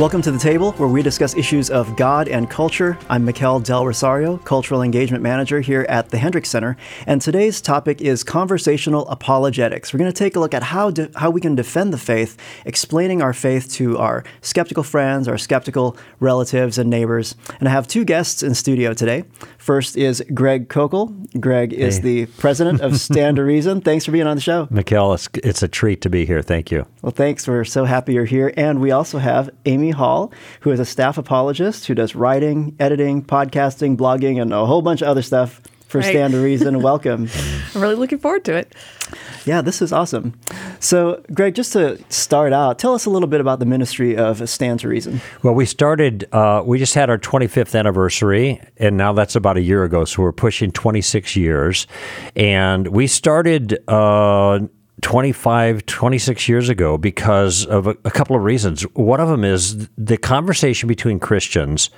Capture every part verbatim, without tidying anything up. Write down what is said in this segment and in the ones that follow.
Welcome to The Table, where we discuss issues of God and culture. I'm Mikel Del Rosario, Cultural Engagement Manager here at the Hendricks Center, and today's topic is conversational apologetics. We're going to take a look at how de- how we can defend the faith, explaining our faith to our skeptical friends, our skeptical relatives and neighbors. And I have two guests in studio today. First is Greg Koukl. Greg is hey. the president of Stand to Reason. Thanks for being on the show. Mikel, it's, it's a treat to be here. Thank you. Well, thanks. We're so happy you're here. And we also have Amy Amy Hall, who is a staff apologist who does writing, editing, podcasting, blogging, and a whole bunch of other stuff for right. Stand to Reason. Welcome. I'm really looking forward to it. Yeah, this is awesome. So, Greg, just to start out, tell us a little bit about the ministry of Stand to Reason. Well, we started, uh, we just had our twenty-fifth anniversary, and now that's about a year ago, so we're pushing twenty-six years. And we started Uh, twenty-five, twenty-six years ago because of a, a couple of reasons. One of them is the conversation between Christians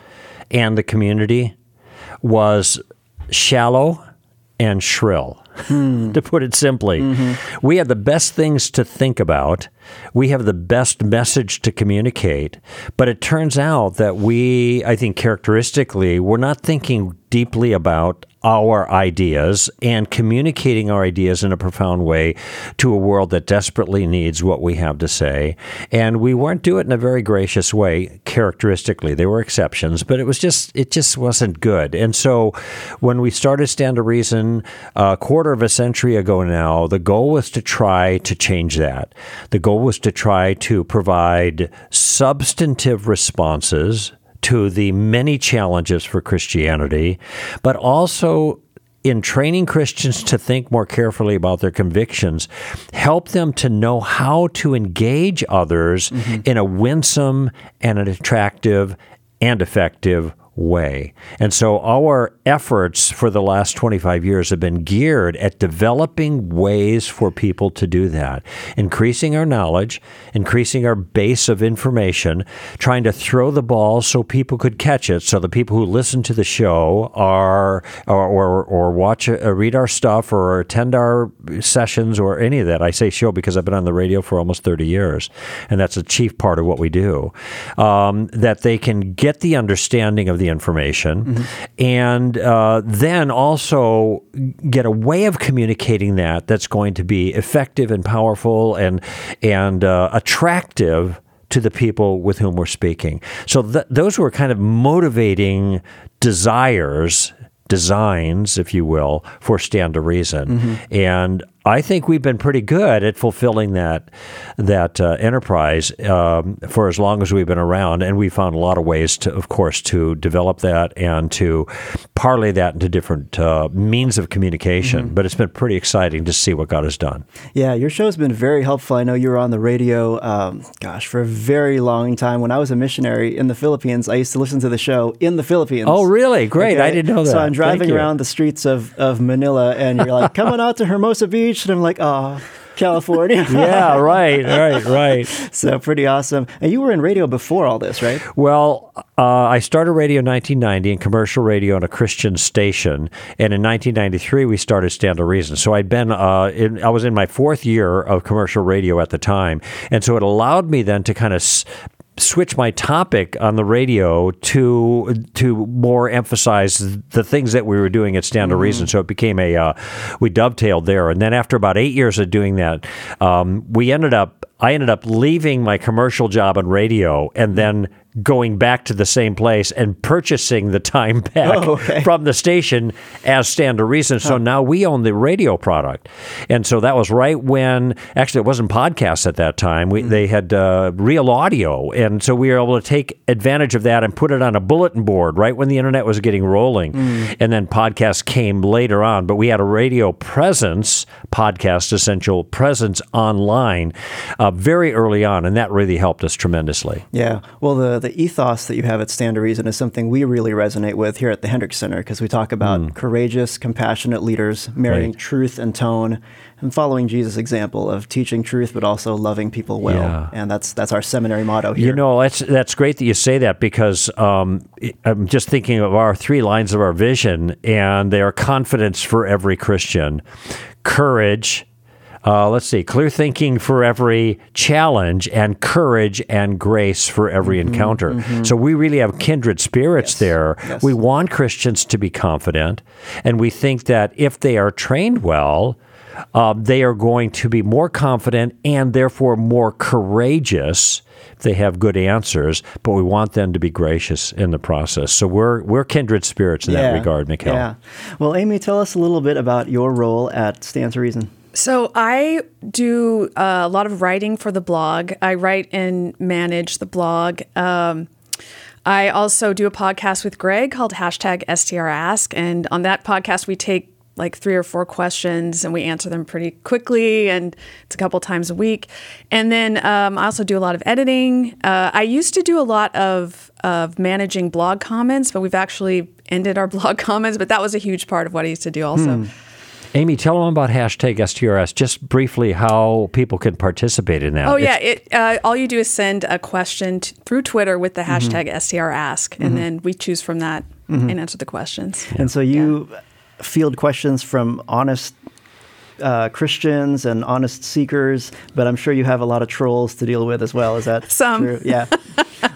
and the community was shallow and shrill, hmm. to put it simply. Mm-hmm. We had the best things to think about. We have the best message to communicate. But it turns out that we, I think characteristically, we're not thinking deeply about our ideas and communicating our ideas in a profound way to a world that desperately needs what we have to say. And we weren't doing it in a very gracious way, characteristically. There were exceptions, but it was just it just wasn't good. And so when we started Stand to Reason a quarter of a century ago now, the goal was to try to change that. The goal was to try to provide substantive responses to the many challenges for Christianity, but also in training Christians to think more carefully about their convictions, help them to know how to engage others mm-hmm. in a winsome and an attractive and effective way. And so our efforts for the last twenty-five years have been geared at developing ways for people to do that, increasing our knowledge, increasing our base of information, trying to throw the ball so people could catch it, so the people who listen to the show are, or, or, or watch, or read our stuff, or attend our sessions, or any of that. I say show because I've been on the radio for almost thirty years, and that's a chief part of what we do, um, that they can get the understanding of the information, mm-hmm. and uh, then also get a way of communicating that that's going to be effective and powerful and and uh, attractive to the people with whom we're speaking. So th- those were kind of motivating desires, designs, if you will, for Stand to Reason. Mm-hmm. And I think we've been pretty good at fulfilling that that uh, enterprise um, for as long as we've been around, and we found a lot of ways to, of course, to develop that and to parlay that into different uh, means of communication. Mm-hmm. But it's been pretty exciting to see what God has done. Yeah, your show's been very helpful. I know you were on the radio, um, gosh, for a very long time. When I was a missionary in the Philippines, I used to listen to the show in the Philippines. Oh, really? Great. Okay? I didn't know that. So I'm driving around the streets of, of Manila, and you're like, come on out to Hermosa Beach. And I'm like, oh, California. yeah, right, right, right. So pretty awesome. And you were in radio before all this, right? Well, uh, I started radio in nineteen ninety in commercial radio on a Christian station. And in nineteen ninety-three, we started Stand to Reason. So I'd been, uh, in, I was in my fourth year of commercial radio at the time. And so it allowed me then to kind of S- switch my topic on the radio to to more emphasize the things that we were doing at Stand to mm-hmm. Reason. So it became a, uh, we dovetailed there. And then after about eight years of doing that, um, we ended up, I ended up leaving my commercial job on radio and then going back to the same place and purchasing the time back oh, okay. from the station as Stand to Reason. So huh. now we own the radio product. And so that was right when, actually it wasn't podcasts at that time. We, mm-hmm. They had uh, real audio. And so we were able to take advantage of that and put it on a bulletin board right when the internet was getting rolling. Mm-hmm. And then podcasts came later on. But we had a radio presence, podcast essential presence online uh, very early on. And that really helped us tremendously. Yeah. Well, the The ethos that you have at Stand to Reason is something we really resonate with here at the Hendricks Center, because we talk about mm. courageous, compassionate leaders marrying right. truth and tone and following Jesus' example of teaching truth but also loving people well. Yeah. And that's that's our seminary motto here. You know, that's, that's great that you say that, because um, I'm just thinking of our three lines of our vision, and they are confidence for every Christian, courage, Uh, let's see, clear thinking for every challenge, and courage and grace for every mm-hmm, encounter. Mm-hmm. So we really have kindred spirits yes, there. Yes. We want Christians to be confident, and we think that if they are trained well, uh, they are going to be more confident and therefore more courageous. They have good answers, but we want them to be gracious in the process. So we're we're kindred spirits in yeah, that regard, Mikel. Yeah. Well, Amy, tell us a little bit about your role at Stand to Reason. So I do uh, a lot of writing for the blog. I write and manage the blog. Um, I also do a podcast with Greg called hashtag STRask. And on that podcast, we take like three or four questions and we answer them pretty quickly. And it's a couple times a week. And then um, I also do a lot of editing. Uh, I used to do a lot of, of managing blog comments, but we've actually ended our blog comments. But that was a huge part of what I used to do also. Hmm. Amy, tell them about hashtag S T R S, just briefly how people can participate in that. Oh, yeah. It, uh, all you do is send a question t- through Twitter with the hashtag mm-hmm. STRask, and mm-hmm. then we choose from that mm-hmm. and answer the questions. And so you yeah. field questions from honest Uh, Christians and honest seekers, but I'm sure you have a lot of trolls to deal with as well. Is that Some. True? Yeah.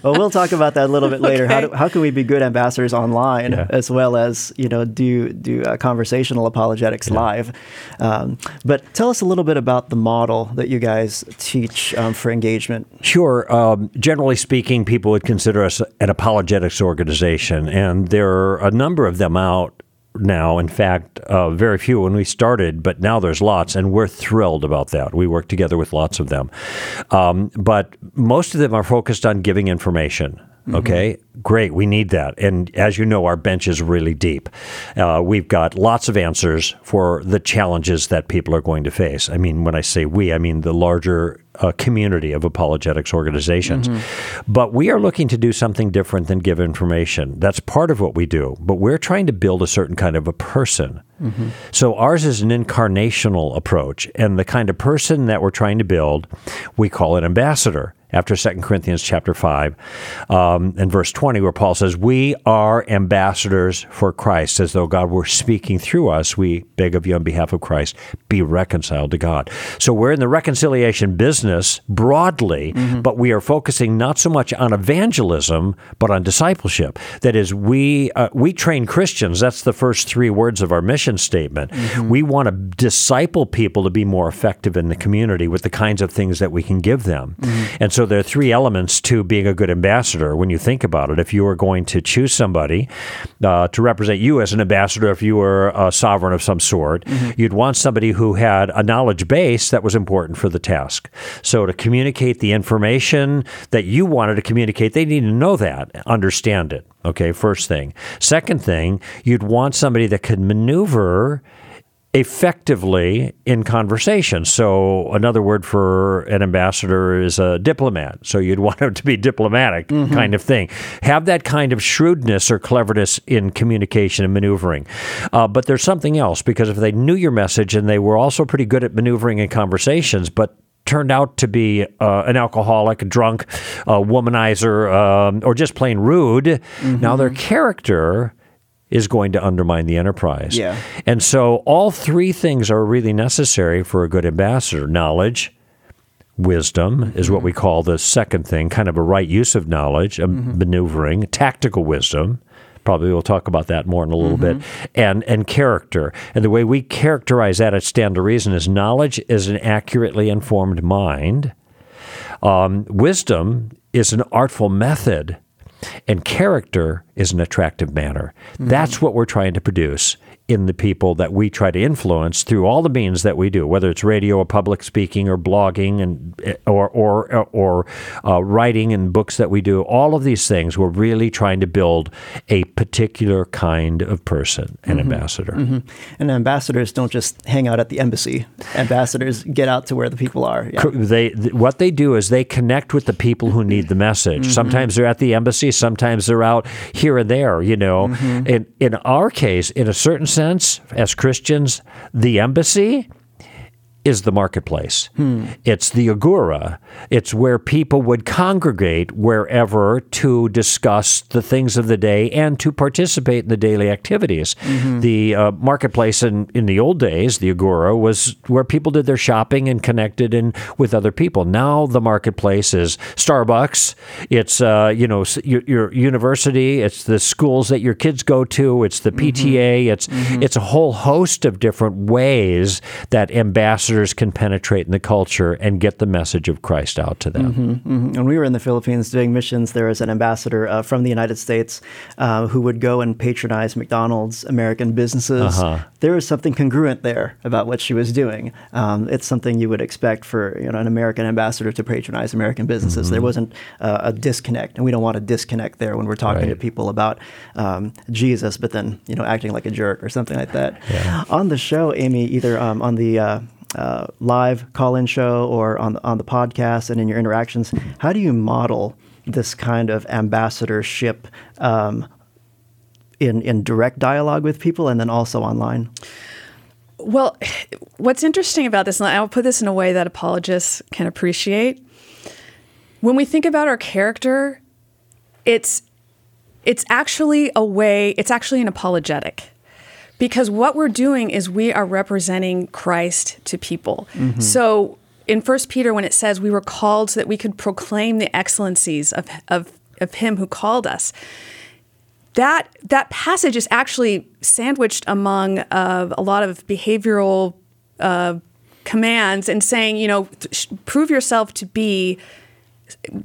Well, we'll talk about that a little bit later. Okay. How do, how can we be good ambassadors online yeah. as well as, you know, do do uh, conversational apologetics yeah. live? Um, but tell us a little bit about the model that you guys teach um, for engagement. Sure. Um, generally speaking, people would consider us an apologetics organization, and there are a number of them out now. In fact, uh, very few when we started, but now there's lots, and we're thrilled about that. We work together with lots of them. Um, but most of them are focused on giving information. Okay, mm-hmm. Great. We need that. And as you know, our bench is really deep. Uh, we've got lots of answers for the challenges that people are going to face. I mean, when I say we, I mean the larger uh, community of apologetics organizations. Mm-hmm. But we are looking to do something different than give information. That's part of what we do. But we're trying to build a certain kind of a person. Mm-hmm. So ours is an incarnational approach. And the kind of person that we're trying to build, we call an ambassador. After Second Corinthians chapter five um, and verse twenty, where Paul says, "We are ambassadors for Christ, as though God were speaking through us. We beg of you on behalf of Christ, be reconciled to God." So we're in the reconciliation business broadly, mm-hmm. but we are focusing not so much on evangelism, but on discipleship. That is, we uh, we train Christians. That's the first three words of our mission statement. Mm-hmm. We want to disciple people to be more effective in the community with the kinds of things that we can give them. Mm-hmm. And so So there are three elements to being a good ambassador when you think about it. If you are going to choose somebody uh, to represent you as an ambassador, if you were a sovereign of some sort, mm-hmm. you'd want somebody who had a knowledge base that was important for the task. So to communicate the information that you wanted to communicate, they need to know that, understand it. Okay, first thing. Second thing, you'd want somebody that could maneuver effectively in conversation. So another word for an ambassador is a diplomat. So you'd want him to be diplomatic mm-hmm. kind of thing. Have that kind of shrewdness or cleverness in communication and maneuvering. Uh, but there's something else, because if they knew your message and they were also pretty good at maneuvering in conversations, but turned out to be uh, an alcoholic, drunk, uh, womanizer, um, or just plain rude, mm-hmm. now their character is going to undermine the enterprise. Yeah. And so all three things are really necessary for a good ambassador. Knowledge, wisdom mm-hmm. is what we call the second thing, kind of a right use of knowledge, a mm-hmm. maneuvering, tactical wisdom. Probably we'll talk about that more in a little mm-hmm. bit, and and character. And the way we characterize that at Stand to Reason is knowledge is an accurately informed mind. Um, wisdom is an artful method And character is an attractive manner. Mm-hmm. That's what we're trying to produce in the people that we try to influence through all the means that we do, whether it's radio or public speaking or blogging and or or or uh, writing and books that we do. All of these things, we're really trying to build a particular kind of person, an mm-hmm. ambassador. Mm-hmm. And ambassadors don't just hang out at the embassy. Ambassadors get out to where the people are. Yeah. They th- what they do is they connect with the people who need the message. Mm-hmm. Sometimes they're at the embassy. Sometimes they're out here and there. You know, mm-hmm. in in our case, in a certain sense. sense, as Christians, the embassy is the marketplace. Hmm. It's the agora. It's where people would congregate wherever to discuss the things of the day and to participate in the daily activities. Mm-hmm. The uh, marketplace in, in the old days, the agora, was where people did their shopping and connected in with other people. Now the marketplace is Starbucks. It's uh, you know your, your university. It's the schools that your kids go to. It's the P T A. Mm-hmm. It's mm-hmm. it's a whole host of different ways that ambassadors can penetrate in the culture and get the message of Christ out to them. Mm-hmm, mm-hmm. When we were in the Philippines doing missions, there was an ambassador uh, from the United States uh, who would go and patronize McDonald's, American businesses. Uh-huh. There was something congruent there about what she was doing. Um, it's something you would expect for you know an American ambassador to patronize American businesses. Mm-hmm. There wasn't uh, a disconnect, and we don't want a disconnect there when we're talking right. to people about um, Jesus, but then you know acting like a jerk or something like that. Yeah. On the show, Amy, either um, on the uh, Uh, live call-in show or on the, on the podcast and in your interactions, how do you model this kind of ambassadorship um, in in direct dialogue with people and then also online? Well, what's interesting about this, and I'll put this in a way that apologists can appreciate, when we think about our character, it's it's actually a way, it's actually an apologetic. Because what we're doing is we are representing Christ to people. Mm-hmm. So in First Peter, when it says we were called so that we could proclaim the excellencies of, of, of him who called us, that that passage is actually sandwiched among uh, a lot of behavioral uh, commands and saying, you know, th- prove yourself to be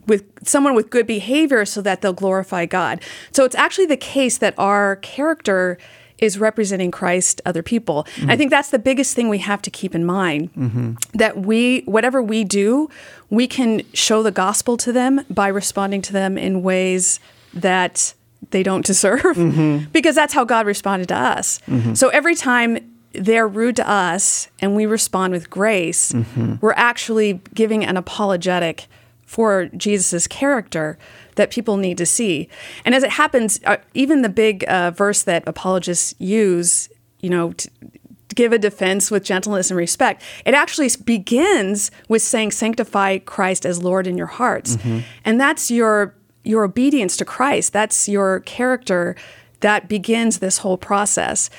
with someone with good behavior so that they'll glorify God. So it's actually the case that our character is representing Christ to other people. Mm-hmm. I think that's the biggest thing we have to keep in mind, mm-hmm. that we, whatever we do, we can show the gospel to them by responding to them in ways that they don't deserve, mm-hmm. because that's how God responded to us. Mm-hmm. So every time they're rude to us and we respond with grace, mm-hmm. we're actually giving an apologetic for Jesus's character that people need to see. And as it happens, uh, even the big uh, verse that apologists use, you know, to give a defense with gentleness and respect, it actually begins with saying, sanctify Christ as Lord in your hearts. Mm-hmm. And that's your your obedience to Christ. That's your character that begins this whole process.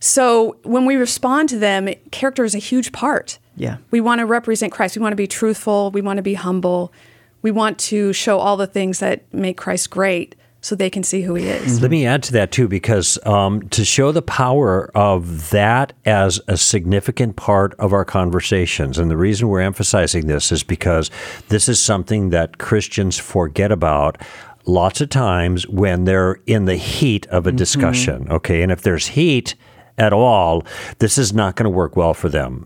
So when we respond to them, character is a huge part. Yeah, we want to represent Christ. We want to be truthful. We want to be humble. We want to show all the things that make Christ great so they can see who he is. Let me add to that, too, because um, to show the power of that as a significant part of our conversations, and the reason we're emphasizing this is because this is something that Christians forget about lots of times when they're in the heat of a discussion, mm-hmm. okay? And if there's heat at all, this is not going to work well for them.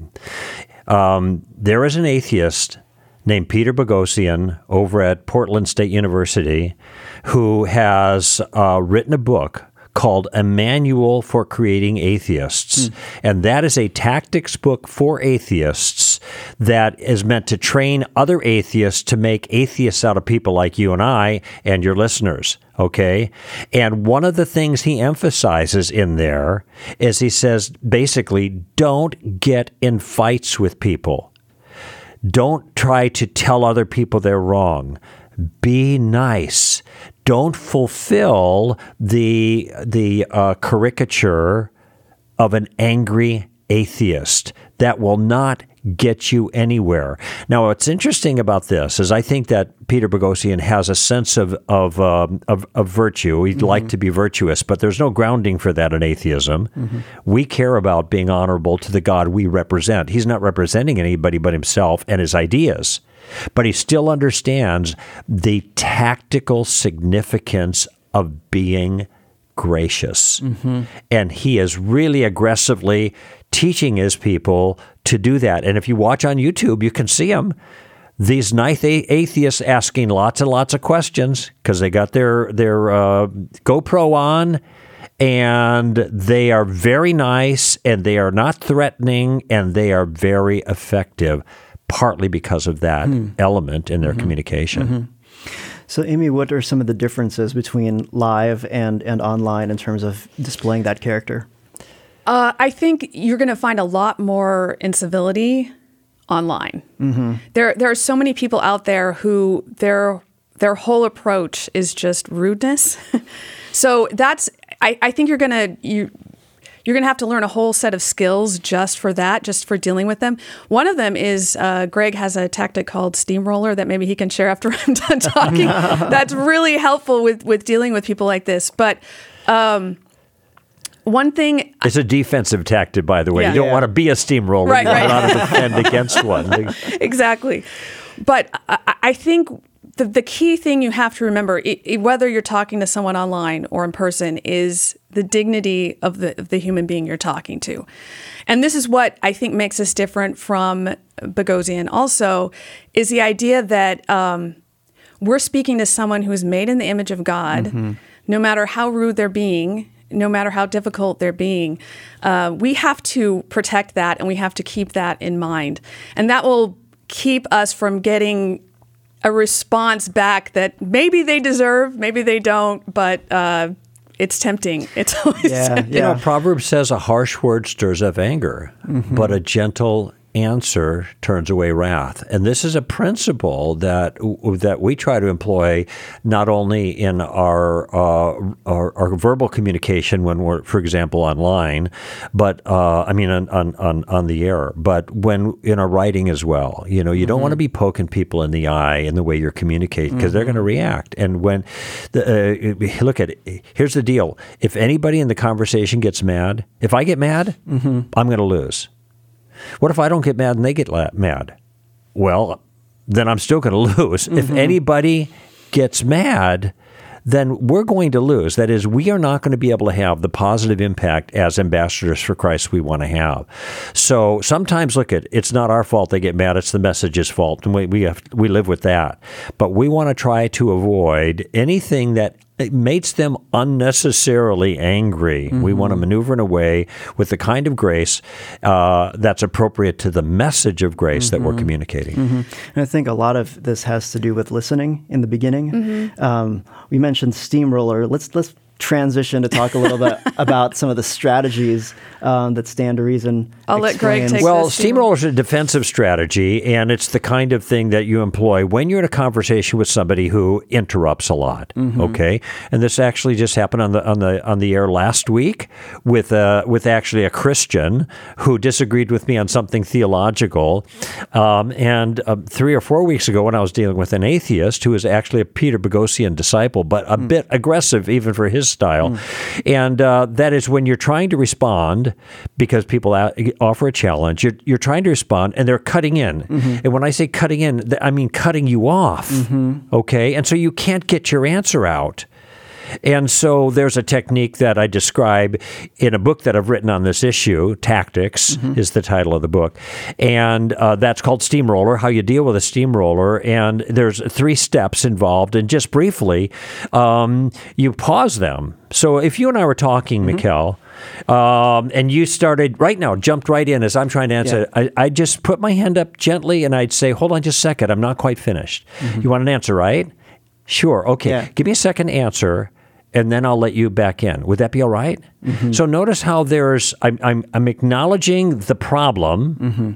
Um, there is an atheist named Peter Boghossian over at Portland State University, who has uh, written a book called A Manual for Creating Atheists. Mm. And that is a tactics book for atheists that is meant to train other atheists to make atheists out of people like you and I and your listeners. Okay. And one of the things he emphasizes in there is he says, basically, don't get in fights with people. Don't try to tell other people they're wrong. Be nice. Don't fulfill the the uh, caricature of an angry atheist. That will not get you anywhere. Now, what's interesting about this is I think that Peter Boghossian has a sense of of um, of, of virtue. He'd mm-hmm. like to be virtuous, but there's no grounding for that in atheism. Mm-hmm. We care about being honorable to the God we represent. He's not representing anybody but himself and his ideas, but he still understands the tactical significance of being gracious. Mm-hmm. And he is really aggressively teaching his people to do that. And if you watch on YouTube, you can see them. These nice atheists asking lots and lots of questions because they got their, their uh, GoPro on, and they are very nice, and they are not threatening, and they are very effective, partly because of that hmm. element in their mm-hmm. communication. Mm-hmm. So, Amy, what are some of the differences between live and, and online in terms of displaying that character? Uh, I think you're going to find a lot more incivility online. Mm-hmm. There there are so many people out there who their their whole approach is just rudeness. So that's I, I think you're going to you you're going to have to learn a whole set of skills just for that, just for dealing with them. One of them is uh, Greg has a tactic called steamroller that maybe he can share after I'm done talking. That's really helpful with with dealing with people like this. But um, one thing... It's a defensive tactic, by the way. Yeah. You don't yeah. want to be a steamroller. Right, you right. want to defend against one. Exactly. But I, I think the, the key thing you have to remember, it, it, whether you're talking to someone online or in person, is the dignity of the, of the human being you're talking to. And this is what I think makes us different from Boghossian also, is the idea that um, we're speaking to someone who is made in the image of God, mm-hmm. no matter how rude they're being, no matter how difficult they're being, uh, we have to protect that, and we have to keep that in mind. And that will keep us from getting a response back that maybe they deserve, maybe they don't, but uh, it's tempting. It's always yeah, tempting. You know, Proverbs says a harsh word stirs up anger, mm-hmm. but a gentle answer turns away wrath. And this is a principle that that we try to employ not only in our uh, our, our verbal communication when we're, for example, online, but uh, I mean on, on on the air, but when in our writing as well. You know, you mm-hmm. don't want to be poking people in the eye in the way you're communicating because mm-hmm. they're going to react. And when the, uh, look at it, here's the deal: if anybody in the conversation gets mad, if I get mad, mm-hmm. I'm going to lose. What if I don't get mad and they get la- mad? Well, then I'm still going to lose. Mm-hmm. If anybody gets mad, then we're going to lose. That is, we are not going to be able to have the positive impact as ambassadors for Christ we want to have. So sometimes, look at, it's not our fault they get mad, it's the message's fault, and we we, have, we live with that. But we want to try to avoid anything that it makes them unnecessarily angry. Mm-hmm. We want to maneuver in a way with the kind of grace uh, that's appropriate to the message of grace mm-hmm. that we're communicating. Mm-hmm. And I think a lot of this has to do with listening in the beginning. Mm-hmm. Um, we mentioned steamroller. Let's let's transition to talk a little bit about some of the strategies um, that Stand to Reason I'll explains. Let Greg take well, this. Well, steamroller is a defensive strategy, and it's the kind of thing that you employ when you're in a conversation with somebody who interrupts a lot, mm-hmm. okay? And this actually just happened on the on the, on the air last week with, uh, with actually a Christian who disagreed with me on something theological. Um, and uh, three or four weeks ago when I was dealing with an atheist who is actually a Peter Boghossian disciple, but a mm. bit aggressive even for his style. Mm. And uh, that is when you're trying to respond, because people offer a challenge, you're, you're trying to respond and they're cutting in. Mm-hmm. And when I say cutting in, I mean cutting you off. Mm-hmm. Okay. And so you can't get your answer out. And so there's a technique that I describe in a book that I've written on this issue. Tactics mm-hmm. is the title of the book. And uh, that's called steamroller, how you deal with a steamroller. And there's three steps involved. And just briefly, um, you pause them. So if you and I were talking, mm-hmm. Mikel, um, and you started right now, jumped right in as I'm trying to answer, yeah. I, I just put my hand up gently and I'd say, hold on just a second, I'm not quite finished. Mm-hmm. You want an answer, right? Sure. Okay. Yeah. Give me a second answer. And then I'll let you back in. Would that be all right? Mm-hmm. So notice how there's, I'm, I'm, I'm acknowledging the problem. Mm-hmm.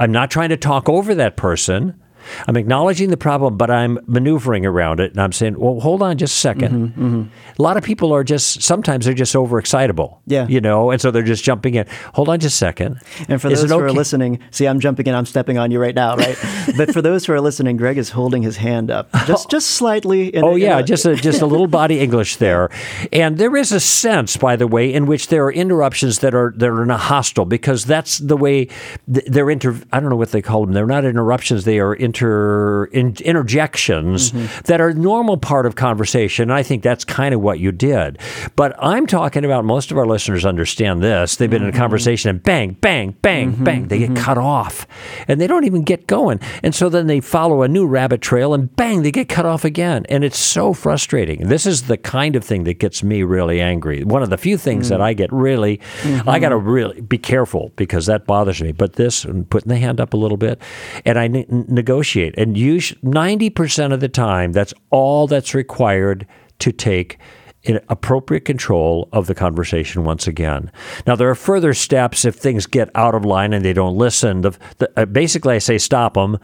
I'm not trying to talk over that person. I'm acknowledging the problem, but I'm maneuvering around it. And I'm saying, well, hold on just a second. Mm-hmm, mm-hmm. A lot of people are just, sometimes they're just overexcitable. Yeah. You know, and so they're just jumping in. Hold on just a second. And for is those who okay? are listening, see, I'm jumping in, I'm stepping on you right now, right? But for those who are listening, Greg is holding his hand up just just slightly. In oh, a, yeah, in a, just, a, just a little body English there. And there is a sense, by the way, in which there are interruptions that are, that are not hostile, because that's the way they're, inter- I don't know what they call them. They're not interruptions. They are inter in, interjections mm-hmm. that are normal part of conversation. And I think that's kind of what you did. But I'm talking about, most of our listeners understand this. They've been mm-hmm. in a conversation and bang, bang, bang, mm-hmm. bang. They mm-hmm. get cut off and they don't even get going. And so then they follow a new rabbit trail and bang, they get cut off again. And it's so frustrating. This is the kind of thing that gets me really angry. One of the few things mm-hmm. that I get really, mm-hmm. I got to really be careful because that bothers me. But this, and putting the hand up a little bit, and I ne- negotiate. And you sh- ninety percent of the time, that's all that's required to take in appropriate control of the conversation once again. Now, there are further steps if things get out of line and they don't listen. The, the, uh, basically, I say stop them.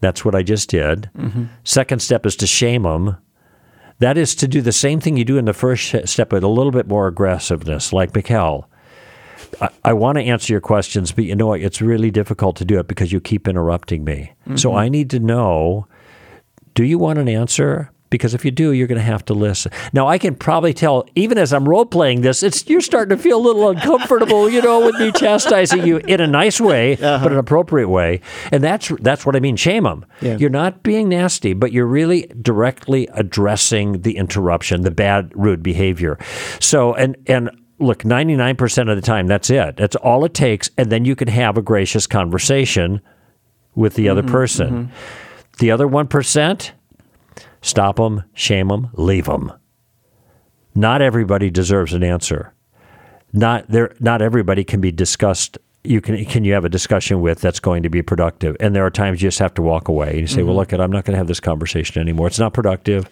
That's what I just did. Mm-hmm. Second step is to shame them. That is to do the same thing you do in the first step with a little bit more aggressiveness, like Mikel. I, I want to answer your questions, but you know what? It's really difficult to do it because you keep interrupting me. Mm-hmm. So I need to know, do you want an answer? Because if you do, you're going to have to listen. Now, I can probably tell, even as I'm role-playing this, it's you're starting to feel a little uncomfortable, you know, with me chastising you in a nice way, uh-huh. but an appropriate way. And that's that's what I mean, shame them. Yeah. You're not being nasty, but you're really directly addressing the interruption, the bad, rude behavior. So, and and look, ninety-nine percent of the time, that's it. That's all it takes, and then you can have a gracious conversation with the other mm-hmm, person. Mm-hmm. The other one percent... Stop them, shame them, leave them. Not everybody deserves an answer. Not there. Not everybody can be discussed. You can can you have a discussion with that's going to be productive. And there are times you just have to walk away. And you say, mm-hmm. well, look, I'm not going to have this conversation anymore. It's not productive.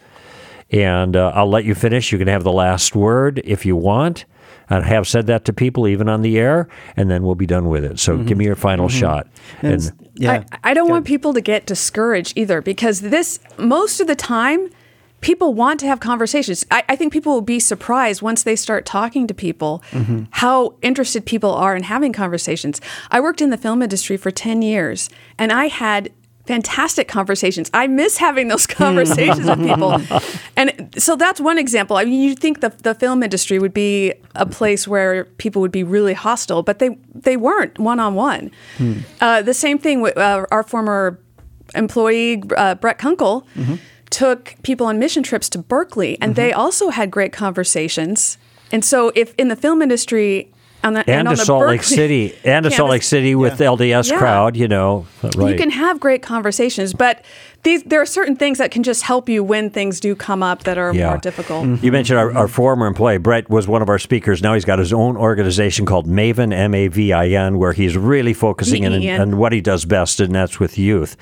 And uh, I'll let you finish. You can have the last word if you want. I have said that to people, even on the air, and then we'll be done with it. So mm-hmm. give me your final mm-hmm. shot. And, and yeah. I, I don't Good. want people to get discouraged either, because this, most of the time, people want to have conversations. I, I think people will be surprised once they start talking to people, mm-hmm. how interested people are in having conversations. I worked in the film industry for ten years, and I had fantastic conversations. I miss having those conversations with people. And so that's one example. I mean, you'd think the, the film industry would be a place where people would be really hostile, but they, they weren't one-on-one. Hmm. Uh, the same thing with uh, our former employee, uh, Brett Kunkel, mm-hmm. took people on mission trips to Berkeley, and mm-hmm. they also had great conversations. And so if in the film industry... On the, and, and on to the Salt Berkeley, Lake City, and to Salt Lake City with yeah. the L D S yeah. crowd, you know. Right. You can have great conversations, but these there are certain things that can just help you when things do come up that are yeah. more difficult. Mm-hmm. You mentioned our, our former employee, Brett, was one of our speakers. Now he's got his own organization called Maven, M A V I N, where he's really focusing in on what he does best, and that's with youth.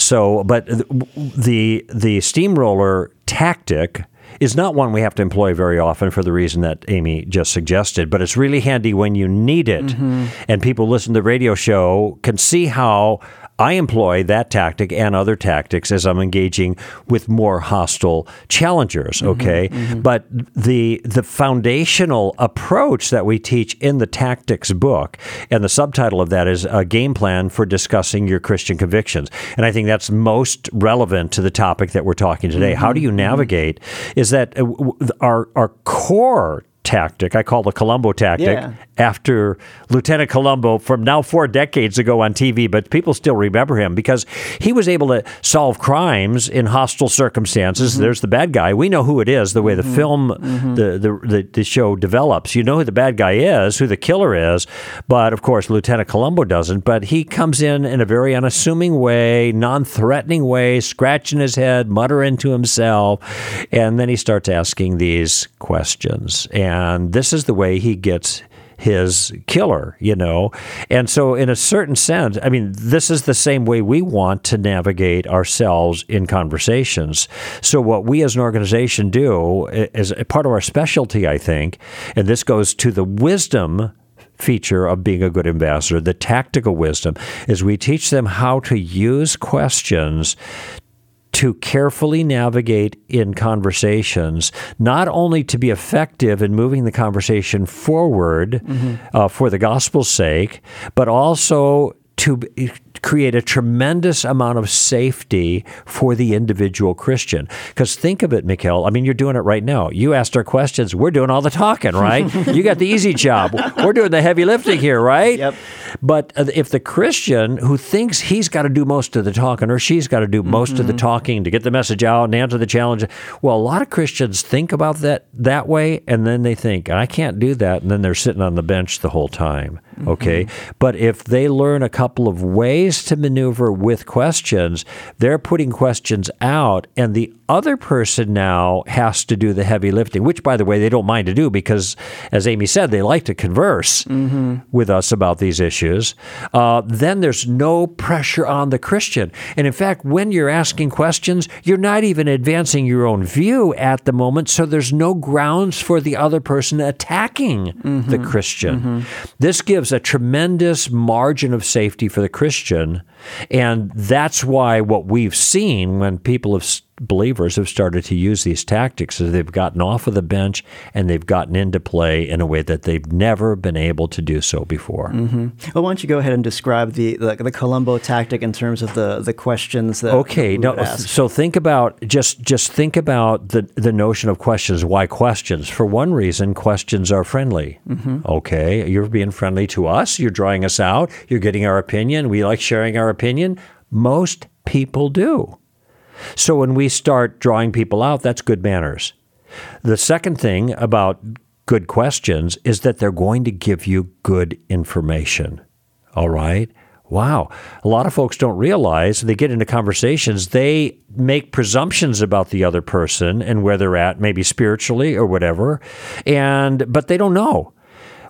So, but the the steamroller tactic is not one we have to employ very often for the reason that Amy just suggested, but it's really handy when you need it. Mm-hmm. And people listen to the radio show can see how I employ that tactic and other tactics as I'm engaging with more hostile challengers, okay? Mm-hmm, mm-hmm. But the the foundational approach that we teach in the Tactics book, and the subtitle of that is A Game Plan for Discussing Your Christian Convictions. And I think that's most relevant to the topic that we're talking today. Mm-hmm, how do you navigate mm-hmm. is that our, our core tactic, I call the Columbo tactic, yeah. after Lieutenant Columbo from now four decades ago on T V, but people still remember him because he was able to solve crimes in hostile circumstances. Mm-hmm. There's the bad guy. We know who it is, the way the mm-hmm. film, mm-hmm. The, the, the, the show develops. You know who the bad guy is, who the killer is, but of course Lieutenant Columbo doesn't, but he comes in in a very unassuming way, non-threatening way, scratching his head, muttering to himself, and then he starts asking these questions. And And this is the way he gets his killer, you know. And so in a certain sense, I mean, this is the same way we want to navigate ourselves in conversations. So what we as an organization do is a part of our specialty, I think, and this goes to the wisdom feature of being a good ambassador, the tactical wisdom, is we teach them how to use questions to carefully navigate in conversations, not only to be effective in moving the conversation forward mm-hmm. uh, for the gospel's sake, but also to create a tremendous amount of safety for the individual Christian. Because think of it, Mikel, I mean, you're doing it right now. You asked our questions. We're doing all the talking, right? You got the easy job. We're doing the heavy lifting here, right? Yep. But if the Christian who thinks he's got to do most of the talking, or she's got to do most mm-hmm. of the talking to get the message out and answer the challenge, well, a lot of Christians think about that that way, and then they think, I can't do that, and then they're sitting on the bench the whole time, mm-hmm. okay? But if they learn a couple of ways to maneuver with questions, they're putting questions out, and the other person now has to do the heavy lifting, which, by the way, they don't mind to do because, as Amy said, they like to converse mm-hmm. with us about these issues. Uh, then there's no pressure on the Christian. And in fact, when you're asking questions, you're not even advancing your own view at the moment, so there's no grounds for the other person attacking mm-hmm. the Christian. Mm-hmm. This gives a tremendous margin of safety for the Christian, and that's why what we've seen when people have believers have started to use these tactics is they've gotten off of the bench and they've gotten into play in a way that they've never been able to do so before. Mm-hmm. Well, why don't you go ahead and describe the the, the Columbo tactic in terms of the, the questions that okay, no, ask. So think about just just think about the the notion of questions. Why questions? For one reason, questions are friendly. Mm-hmm. Okay, you're being friendly to us. You're drawing us out. You're getting our opinion. We like sharing our opinion. Most people do. So when we start drawing people out, that's good manners. The second thing about good questions is that they're going to give you good information. All right? Wow. A lot of folks don't realize they get into conversations, they make presumptions about the other person and where they're at, maybe spiritually or whatever, and but they don't know.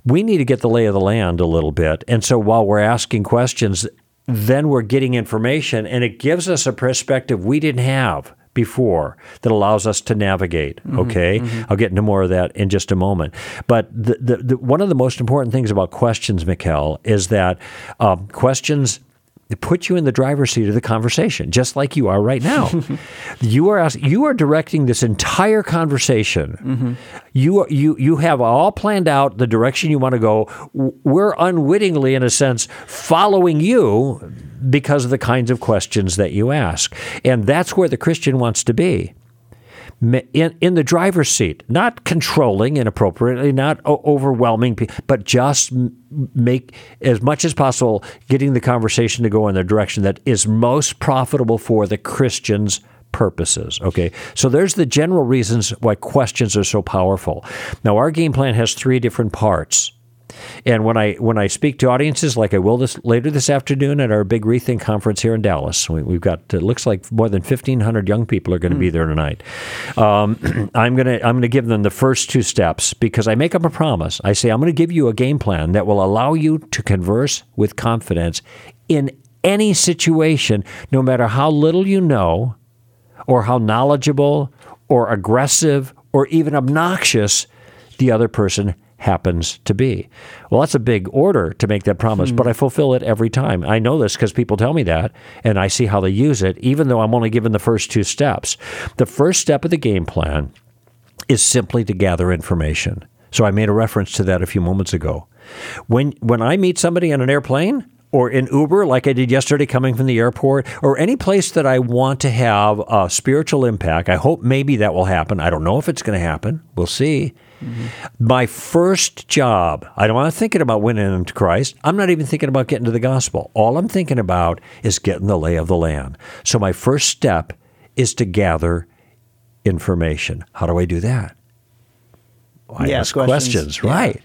We need to get the lay of the land a little bit. And so while we're asking questions, then we're getting information, and it gives us a perspective we didn't have before that allows us to navigate, okay? Mm-hmm, mm-hmm. I'll get into more of that in just a moment. But the, the, the, one of the most important things about questions, Mikel, is that um, questions put you in the driver's seat of the conversation, just like you are right now. You are asking, you are directing this entire conversation. Mm-hmm. You are, you you have all planned out the direction you want to go. We're unwittingly, in a sense, following you because of the kinds of questions that you ask. And that's where the Christian wants to be. In, in the driver's seat, not controlling inappropriately, not o- overwhelming people, but just m- make, as much as possible, getting the conversation to go in the direction that is most profitable for the Christian's purposes. Okay, so there's the general reasons why questions are so powerful. Now, our game plan has three different parts. And when I when I speak to audiences, like I will this later this afternoon at our big Rethink conference here in Dallas, we, we've got it looks like more than fifteen hundred young people are going to mm. be there tonight. Um, I'm gonna I'm gonna give them the first two steps because I make them a promise. I say I'm going to give you a game plan that will allow you to converse with confidence in any situation, no matter how little you know, or how knowledgeable, or aggressive, or even obnoxious the other person is. Happens to be. Well, that's a big order to make that promise, mm. but I fulfill it every time. I know this because people tell me that, and I see how they use it, even though I'm only given the first two steps. The first step of the game plan is simply to gather information. So I made a reference to that a few moments ago. When when I meet somebody on an airplane, or in Uber, like I did yesterday coming from the airport, or any place that I want to have a spiritual impact, I hope maybe that will happen. I don't know if it's going to happen. We'll see. Mm-hmm. My first job, I don't, I'm not thinking about winning them to Christ. I'm not even thinking about getting to the gospel. All I'm thinking about is getting the lay of the land. So my first step is to gather information. How do I do that? I yeah, ask questions, questions. Right. Yeah.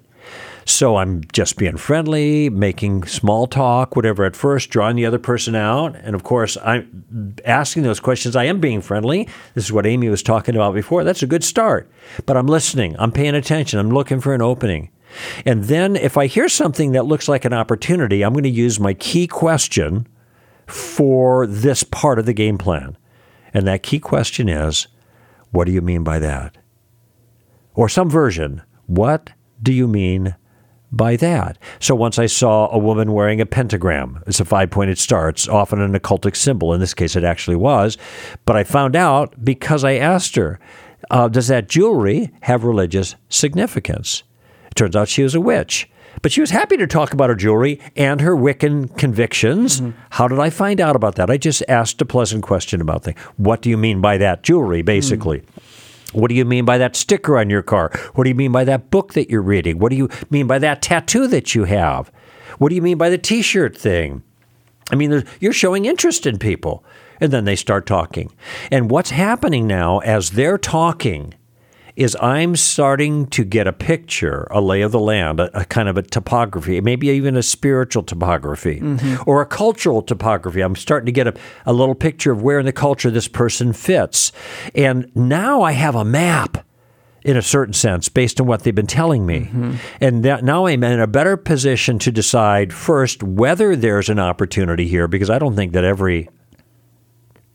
So I'm just being friendly, making small talk, whatever at first, drawing the other person out. And of course, I'm asking those questions. I am being friendly. This is what Amy was talking about before. That's a good start. But I'm listening. I'm paying attention. I'm looking for an opening. And then if I hear something that looks like an opportunity, I'm going to use my key question for this part of the game plan. And that key question is, what do you mean by that? Or some version, what do you mean by that. So once I saw a woman wearing a pentagram. It's a five-pointed star. It's often an occultic symbol. In this case, it actually was. But I found out because I asked her, uh, does that jewelry have religious significance? It turns out she was a witch. But she was happy to talk about her jewelry and her Wiccan convictions. Mm-hmm. How did I find out about that? I just asked a pleasant question about things. What do you mean by that jewelry, basically? Mm-hmm. What do you mean by that sticker on your car? What do you mean by that book that you're reading? What do you mean by that tattoo that you have? What do you mean by the T-shirt thing? I mean, you're showing interest in people. And then they start talking. And what's happening now as they're talking is I'm starting to get a picture, a lay of the land, a, a kind of a topography, maybe even a spiritual topography, mm-hmm. or a cultural topography. I'm starting to get a, a little picture of where in the culture this person fits. And now I have a map, in a certain sense, based on what they've been telling me. Mm-hmm. And that now I'm in a better position to decide, first, whether there's an opportunity here, because I don't think that every...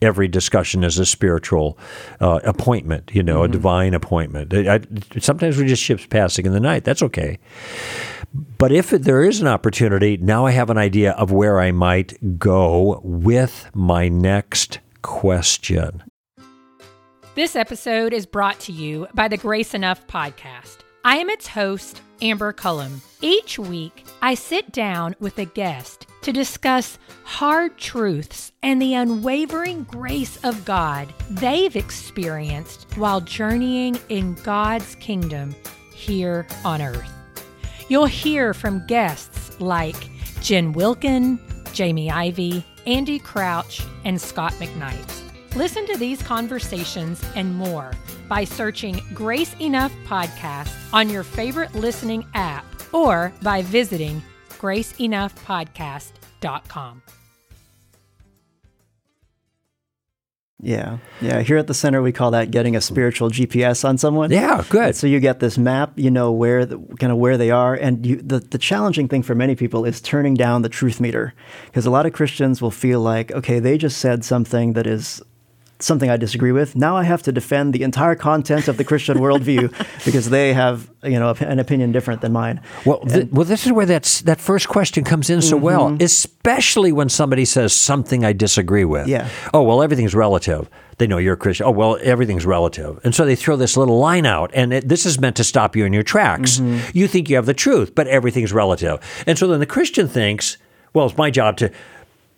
Every discussion is a spiritual uh, appointment, you know, mm-hmm. a divine appointment. I, I, sometimes we're just ships passing in the night. That's okay. But if there is an opportunity, now I have an idea of where I might go with my next question. This episode is brought to you by the Grace Enough Podcast. I am its host, Amber Cullum. Each week, I sit down with a guest to discuss hard truths and the unwavering grace of God they've experienced while journeying in God's kingdom here on earth. You'll hear from guests like Jen Wilkin, Jamie Ivey, Andy Crouch, and Scott McKnight. Listen to these conversations and more by searching Grace Enough Podcast on your favorite listening app or by visiting grace enough podcast dot com. Yeah. Yeah. Here at the center, we call that getting a spiritual G P S on someone. Yeah, good. And so you get this map, you know, where the, kind of where they are. And you, the, the challenging thing for many people is turning down the truth meter, because a lot of Christians will feel like, okay, they just said something that is something I disagree with. Now I have to defend the entire content of the Christian worldview because they have, you know, an opinion different than mine. Well, and, th- well, this is where that's, that first question comes in so mm-hmm. well, especially when somebody says something I disagree with. Yeah. Oh, well, everything's relative. They know you're a Christian. Oh, well, everything's relative. And so they throw this little line out, and it, this is meant to stop you in your tracks. Mm-hmm. You think you have the truth, but everything's relative. And so then the Christian thinks, well, it's my job to...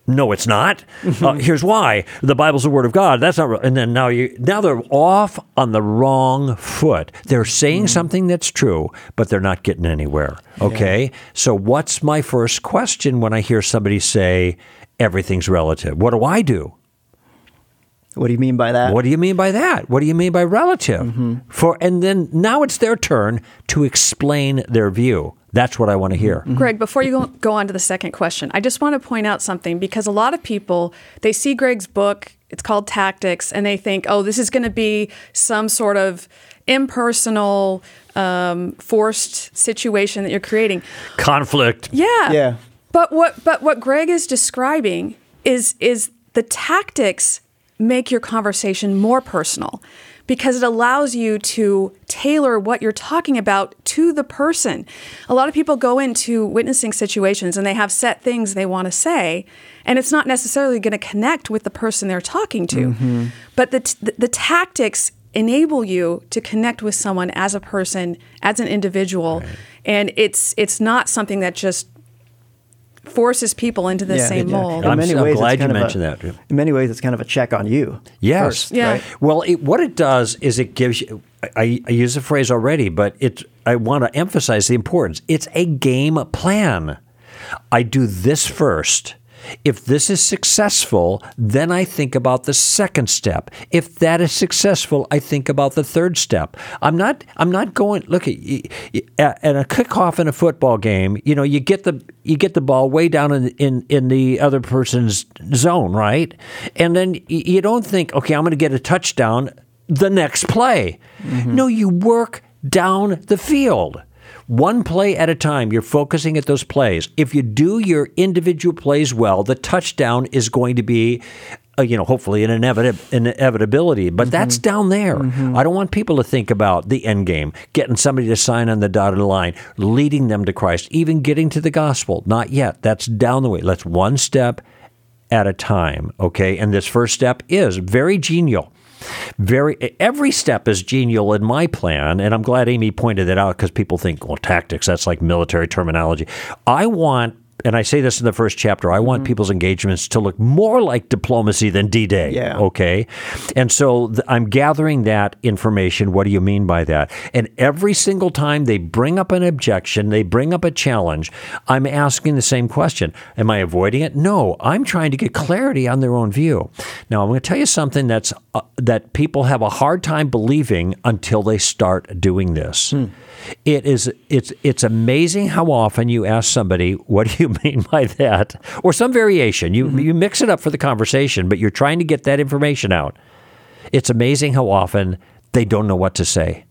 No, it's not. Mm-hmm. Uh, here's why. The Bible's the Word of God. That's not real. And then now you now they're off on the wrong foot. They're saying mm-hmm. something that's true, but they're not getting anywhere. Okay? Yeah. So what's my first question when I hear somebody say, everything's relative? What do I do? What do you mean by that? What do you mean by that? What do you mean by relative? Mm-hmm. For and then now it's their turn to explain their view. That's what I want to hear. Mm-hmm. Greg, before you go, go on to the second question, I just want to point out something, because a lot of people, they see Greg's book, it's called Tactics, and they think, oh, this is going to be some sort of impersonal, um, forced situation that you're creating. Conflict. Yeah. Yeah. But what but what Greg is describing is is the tactics make your conversation more personal, because it allows you to tailor what you're talking about to the person. A lot of people go into witnessing situations and they have set things they want to say, and it's not necessarily going to connect with the person they're talking to. Mm-hmm. But the, t- the tactics enable you to connect with someone as a person, as an individual, right. and it's it's not something that just forces people into the yeah, same yeah. mold. In I'm, many ways, I'm glad you mentioned a, that. In many ways, it's kind of a check on you. Yes. First, yeah. Right? Well, it, what it does is it gives you, I, I use the phrase already, but it, I want to emphasize the importance. It's a game plan. I do this first. If this is successful, then I think about the second step. If that is successful, I think about the third step. I'm not. I'm not going. Look at, at a kickoff in a football game. You know, you get the you get the ball way down in in, in the other person's zone, right? And then you don't think, okay, I'm going to get a touchdown the next play. Mm-hmm. No, you work down the field. One play at a time, you're focusing at those plays. If you do your individual plays well, the touchdown is going to be uh, you know, hopefully an inevit- inevitability, but mm-hmm. that's down there. Mm-hmm. I don't want people to think about the end game, getting somebody to sign on the dotted line, leading them to Christ, even getting to the gospel. Not yet. That's down the way. Let's one step at a time, okay? And this first step is very genial. Very, every step is genial in my plan, and I'm glad Amy pointed that out because people think, well, tactics, that's like military terminology. I want, and I say this in the first chapter, I want mm-hmm. people's engagements to look more like diplomacy than D-Day, yeah. okay? And so th- I'm gathering that information. What do you mean by that? And every single time they bring up an objection, they bring up a challenge, I'm asking the same question. Am I avoiding it? No, I'm trying to get clarity on their own view. Now, I'm going to tell you something that's uh, that people have a hard time believing until they start doing this. Mm. It is, it's, it's amazing how often you ask somebody, what do you mean by that? Or some variation. You, mm-hmm. you mix it up for the conversation, but you're trying to get that information out. It's amazing how often they don't know what to say.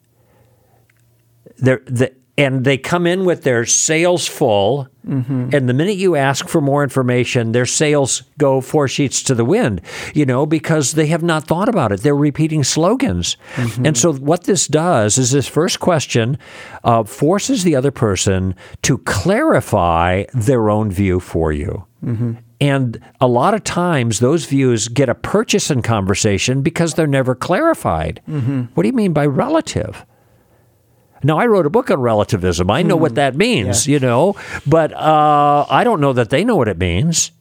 They're, they, and they come in with their sails full, mm-hmm. and the minute you ask for more information, their sails go four sheets to the wind, you know, because they have not thought about it. They're repeating slogans. Mm-hmm. And so what this does is this first question uh, forces the other person to clarify their own view for you. Mm-hmm. And a lot of times those views get a purchase in conversation because they're never clarified. Mm-hmm. What do you mean by relative? Now, I wrote a book on relativism. I know mm. what that means, yeah. you know, but uh, I don't know that they know what it means.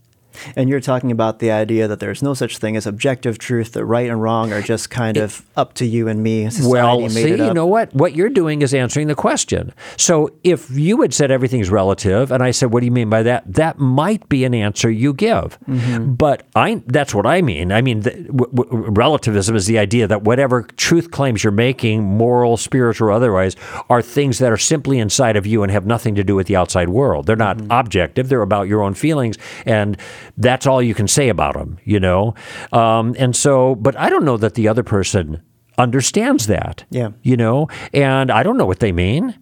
And you're talking about the idea that there's no such thing as objective truth, that right and wrong are just kind it, of up to you and me. Society well, made see, it up. You know what? What you're doing is answering the question. So if you had said everything's relative, and I said, what do you mean by that? That might be an answer you give. Mm-hmm. But I that's what I mean. I mean, the, w- w- relativism is the idea that whatever truth claims you're making, moral, spiritual, or otherwise, are things that are simply inside of you and have nothing to do with the outside world. They're not mm-hmm. objective. They're about your own feelings, and that's all you can say about them, you know? Um, and so, but I don't know that the other person understands that, yeah. you know? And I don't know what they mean.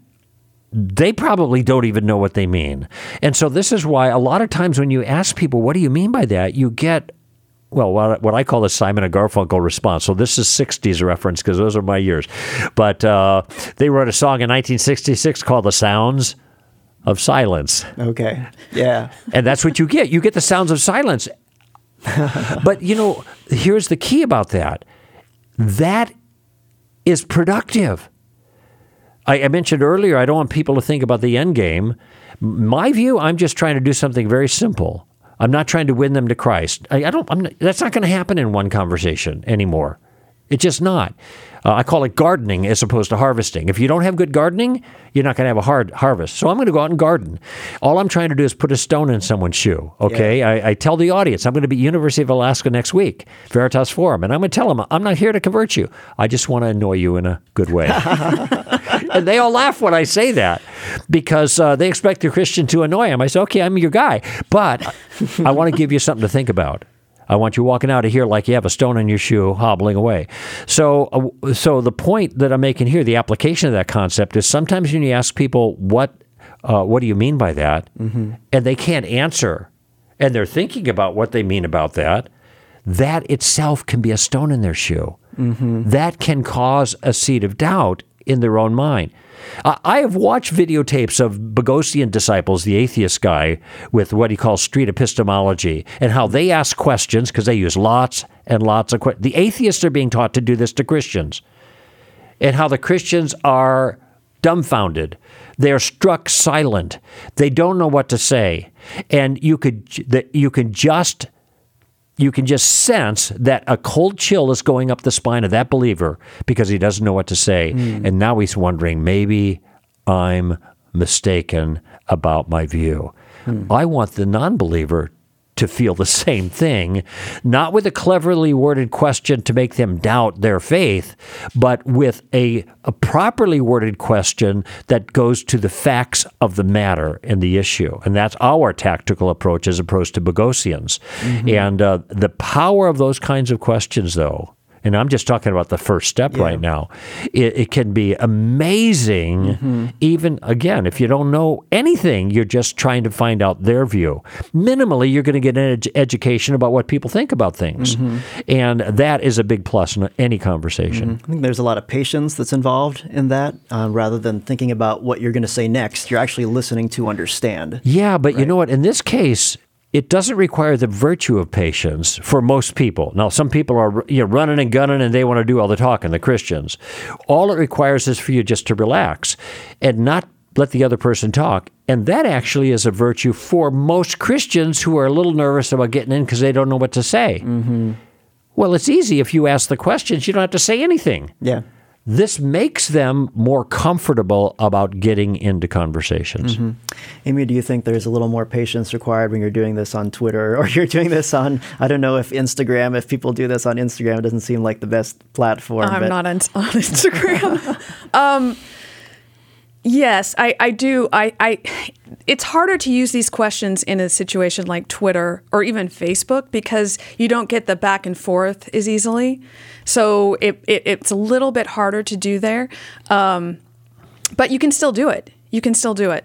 They probably don't even know what they mean. And so this is why a lot of times when you ask people, what do you mean by that? You get, well, what I call a Simon and Garfunkel response. So this is sixties reference because those are my years. But uh, they wrote a song in nineteen sixty-six called The Sounds of Silence. Okay. Yeah. And that's what you get. You get the sounds of silence. But, you know, here's the key about that. That is productive. I, I mentioned earlier, I don't want people to think about the end game. My view, I'm just trying to do something very simple. I'm not trying to win them to Christ. I, I don't, I'm not, that's not going to happen in one conversation anymore. It's just not. Uh, I call it gardening as opposed to harvesting. If you don't have good gardening, you're not going to have a hard harvest. So I'm going to go out and garden. All I'm trying to do is put a stone in someone's shoe, okay? Yeah. I, I tell the audience, I'm going to be at University of Alaska next week, Veritas Forum, and I'm going to tell them, I'm not here to convert you. I just want to annoy you in a good way. And they all laugh when I say that because uh, they expect the Christian to annoy them. I say, okay, I'm your guy, but I want to give you something to think about. I want you walking out of here like you have a stone in your shoe hobbling away. So uh, so the point that I'm making here, the application of that concept, is sometimes when you ask people, what uh, what do you mean by that? Mm-hmm. And they can't answer, and they're thinking about what they mean about that, that itself can be a stone in their shoe. Mm-hmm. That can cause a seed of doubt in their own mind. I have watched videotapes of Boghossian disciples, the atheist guy, with what he calls street epistemology, and how they ask questions because they use lots and lots of questions. The atheists are being taught to do this to Christians, and how the Christians are dumbfounded. They're struck silent. They don't know what to say, and you could you can just you can just sense that a cold chill is going up the spine of that believer because he doesn't know what to say. Mm. And now he's wondering, maybe I'm mistaken about my view. Mm. I want the non-believer to feel the same thing, not with a cleverly worded question to make them doubt their faith, but with a, a properly worded question that goes to the facts of the matter and the issue. And that's our tactical approach as opposed to Boghossian's. Mm-hmm. And uh, the power of those kinds of questions, though, and I'm just talking about the first step yeah. right now, it, it can be amazing, mm-hmm. even, again, if you don't know anything, you're just trying to find out their view. Minimally, you're going to get an ed- education about what people think about things, mm-hmm. and that is a big plus in any conversation. Mm-hmm. I think there's a lot of patience that's involved in that, uh, rather than thinking about what you're going to say next. You're actually listening to understand. Yeah, but right? You know what? In this case, it doesn't require the virtue of patience for most people. Now, some people are you know, running and gunning, and they want to do all the talking, the Christians. All it requires is for you just to relax and not let the other person talk. And that actually is a virtue for most Christians who are a little nervous about getting in because they don't know what to say. Mm-hmm. Well, it's easy. If you ask the questions, you don't have to say anything. Yeah. This makes them more comfortable about getting into conversations. Mm-hmm. Amy, do you think there's a little more patience required when you're doing this on Twitter or you're doing this on, I don't know if Instagram, if people do this on Instagram, it doesn't seem like the best platform. I'm but. not on, on Instagram. um, yes, I, I do. I, I, it's harder to use these questions in a situation like Twitter or even Facebook because you don't get the back and forth as easily. So it, it, it's a little bit harder to do there, um, but you can still do it. You can still do it.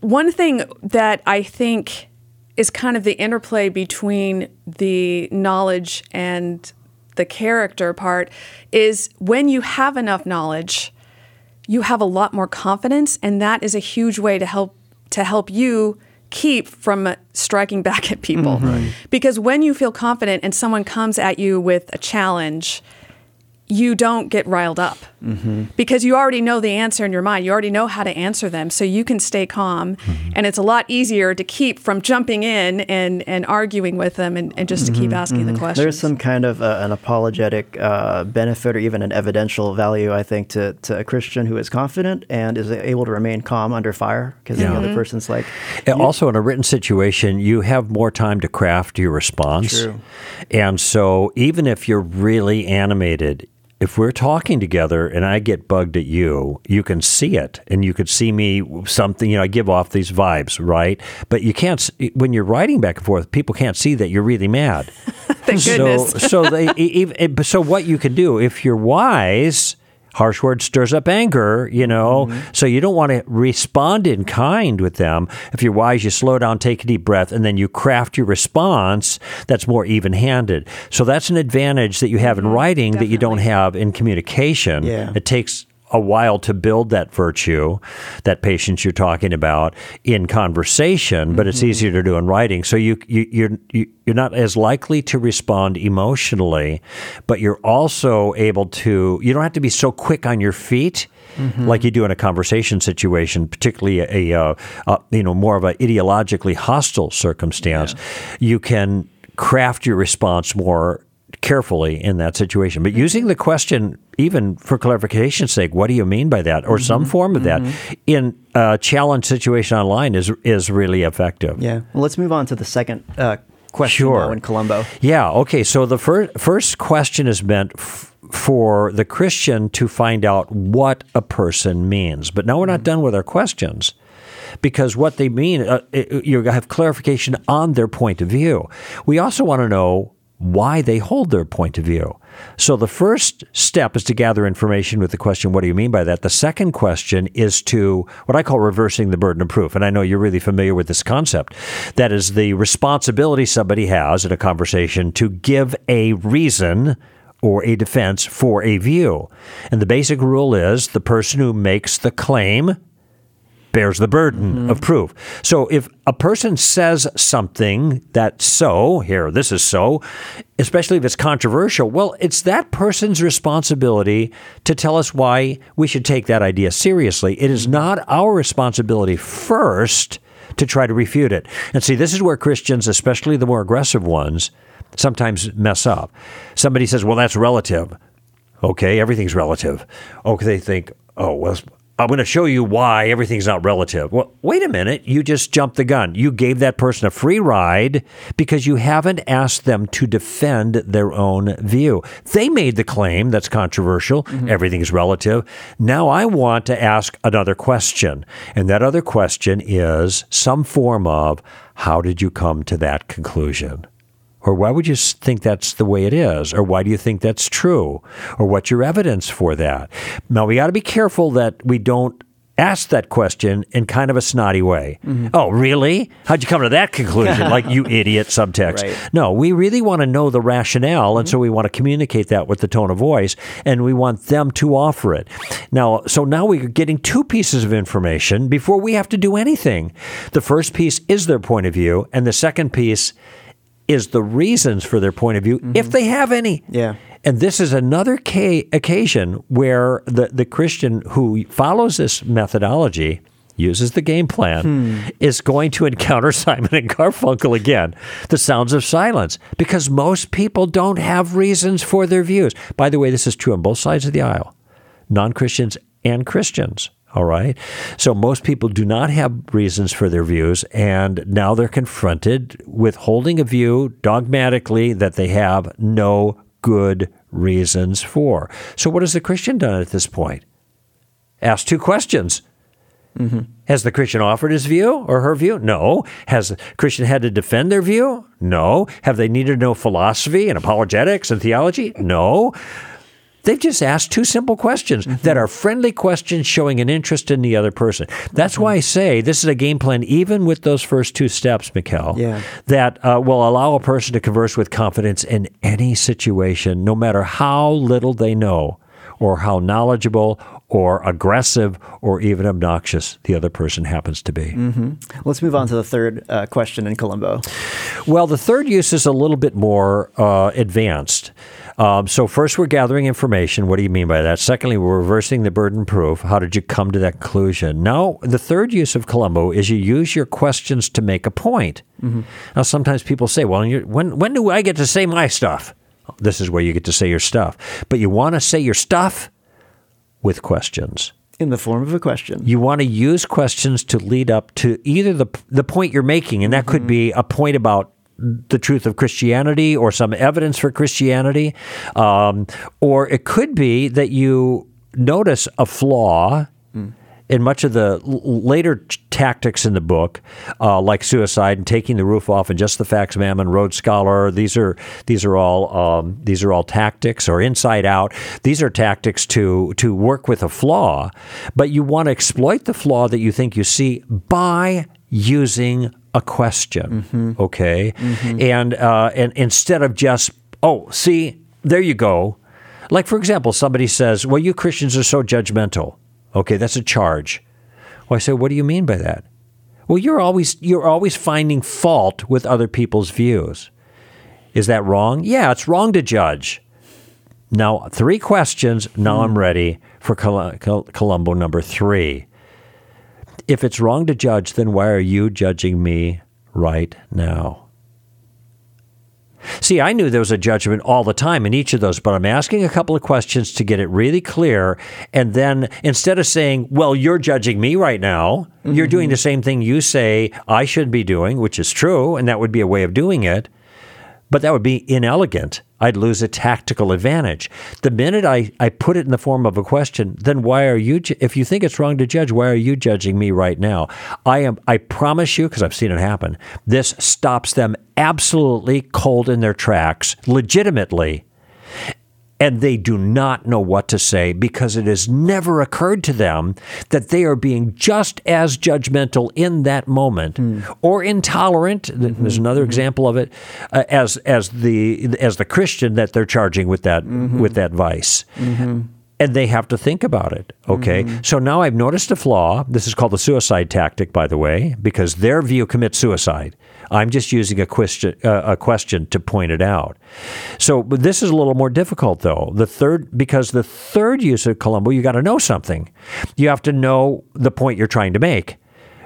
One thing that I think is kind of the interplay between the knowledge and the character part is when you have enough knowledge, you have a lot more confidence, and that is a huge way to help to help you keep from striking back at people. Mm-hmm. Right. Because when you feel confident and someone comes at you with a challenge, you don't get riled up mm-hmm. because you already know the answer in your mind. You already know how to answer them, so you can stay calm. Mm-hmm. And it's a lot easier to keep from jumping in and, and arguing with them and, and just to mm-hmm. keep asking mm-hmm. the questions. There's some kind of uh, an apologetic uh, benefit or even an evidential value, I think, to, to a Christian who is confident and is able to remain calm under fire because yeah. the other mm-hmm. person's like... And also, in a written situation, you have more time to craft your response. True. And so even if you're really animated, if we're talking together and I get bugged at you, you can see it and you could see me something, you know, I give off these vibes, right? But you can't, when you're writing back and forth, people can't see that you're really mad. Thank so, goodness. so, they, even, so what you can do, if you're wise, harsh word stirs up anger, you know, mm-hmm. so you don't want to respond in kind with them. If you're wise, you slow down, take a deep breath, and then you craft your response that's more even-handed. So that's an advantage that you have in writing Definitely. That you don't have in communication. Yeah. It takes a while to build that virtue, that patience you're talking about in conversation, but it's mm-hmm. easier to do in writing. So you, you, you're, you, you're not as likely to respond emotionally, but you're also able to, you don't have to be so quick on your feet mm-hmm. like you do in a conversation situation, particularly a, a, a you know, more of an ideologically hostile circumstance. Yeah. You can craft your response more carefully in that situation. But using the question, even for clarification's sake, what do you mean by that? Or mm-hmm. some form of that mm-hmm. in a challenge situation online is is really effective. Yeah. Well, let's move on to the second uh, question sure. now in Columbo. Yeah. Okay. So the fir- first question is meant f- for the Christian to find out what a person means. But now we're not mm-hmm. done with our questions. Because what they mean, uh, it, you have clarification on their point of view. We also want to know why they hold their point of view. So the first step is to gather information with the question, what do you mean by that? The second question is to what I call reversing the burden of proof. And I know you're really familiar with this concept. That is the responsibility somebody has in a conversation to give a reason or a defense for a view. And the basic rule is the person who makes the claim bears the burden mm-hmm. of proof. So if a person says something that so, here, this is so, especially if it's controversial, well, it's that person's responsibility to tell us why we should take that idea seriously. It is not our responsibility first to try to refute it. And see, this is where Christians, especially the more aggressive ones, sometimes mess up. Somebody says, well, that's relative. Okay, everything's relative. Okay, they think, oh, well, I'm going to show you why everything's not relative. Well, wait a minute. You just jumped the gun. You gave that person a free ride because you haven't asked them to defend their own view. They made the claim that's controversial. Mm-hmm. Everything's relative. Now I want to ask another question. And that other question is some form of, how did you come to that conclusion? Or why would you think that's the way it is? Or why do you think that's true? Or what's your evidence for that? Now, we got to be careful that we don't ask that question in kind of a snotty way. Mm-hmm. Oh, really? How'd you come to that conclusion? Like, you idiot, subtext. Right. No, we really want to know the rationale, and mm-hmm. so we want to communicate that with the tone of voice, and we want them to offer it. Now, so now we're getting two pieces of information before we have to do anything. The first piece is their point of view, and the second piece is the reasons for their point of view, mm-hmm. if they have any. Yeah. And this is another ca- occasion where the, the Christian who follows this methodology, uses the game plan, hmm. is going to encounter Simon and Garfunkel again, the sounds of silence, because most people don't have reasons for their views. By the way, this is true on both sides of the aisle, non-Christians and Christians. All right. So most people do not have reasons for their views, and now they're confronted with holding a view dogmatically that they have no good reasons for. So what has the Christian done at this point? Asked two questions. Mm-hmm. Has the Christian offered his view or her view? No. Has the Christian had to defend their view? No. Have they needed to know philosophy and apologetics and theology? No. They've just asked two simple questions mm-hmm. that are friendly questions showing an interest in the other person. That's mm-hmm. why I say this is a game plan, even with those first two steps, Mikel, yeah. that uh, will allow a person to converse with confidence in any situation, no matter how little they know or how knowledgeable or aggressive or even obnoxious the other person happens to be. Mm-hmm. Let's move on to the third uh, question in Columbo. Well, the third use is a little bit more uh, advanced. Um, so first, we're gathering information. What do you mean by that? Secondly, we're reversing the burden proof. How did you come to that conclusion? Now, the third use of Columbo is you use your questions to make a point. Mm-hmm. Now, sometimes people say, well, you're, when when do I get to say my stuff? This is where you get to say your stuff. But you want to say your stuff with questions. In the form of a question. You want to use questions to lead up to either the the point you're making, and that mm-hmm. could be a point about the truth of Christianity or some evidence for Christianity. Um, or it could be that you notice a flaw mm. in much of the l- later t- tactics in the book, uh, like suicide and taking the roof off and just the facts, Mammon, Rhodes Scholar. These are these are all um, these are all tactics, or Inside Out. These are tactics to to work with a flaw, but you want to exploit the flaw that you think you see by using a question, mm-hmm. okay? Mm-hmm. And uh, and instead of just, oh, see, there you go. Like, for example, somebody says, well, you Christians are so judgmental. Okay, that's a charge. Well, I say, what do you mean by that? Well, you're always you're always finding fault with other people's views. Is that wrong? Yeah, it's wrong to judge. Now, three questions. Now mm. I'm ready for Col- Col- Columbo number three. If it's wrong to judge, then why are you judging me right now? See, I knew there was a judgment all the time in each of those, but I'm asking a couple of questions to get it really clear. And then instead of saying, well, you're judging me right now, mm-hmm. you're doing the same thing you say I should be doing, which is true, and that would be a way of doing it. But that would be inelegant. I'd lose a tactical advantage. The minute I, I put it in the form of a question, then why are you, ju- if you think it's wrong to judge, why are you judging me right now? I am. I promise you, because I've seen it happen, this stops them absolutely cold in their tracks, legitimately. And they do not know what to say, because it has never occurred to them that they are being just as judgmental in that moment mm. or intolerant. Mm-hmm. There's another mm-hmm. example of it uh, as as the as the Christian that they're charging with that mm-hmm. with that vice. Mm-hmm. And they have to think about it, okay? Mm-hmm. So now I've noticed a flaw. This is called the suicide tactic, by the way, because their view commits suicide. I'm just using a question, uh, a question to point it out. So but this is a little more difficult, though. The third, because the third use of Columbo, you got to know something. You have to know the point you're trying to make,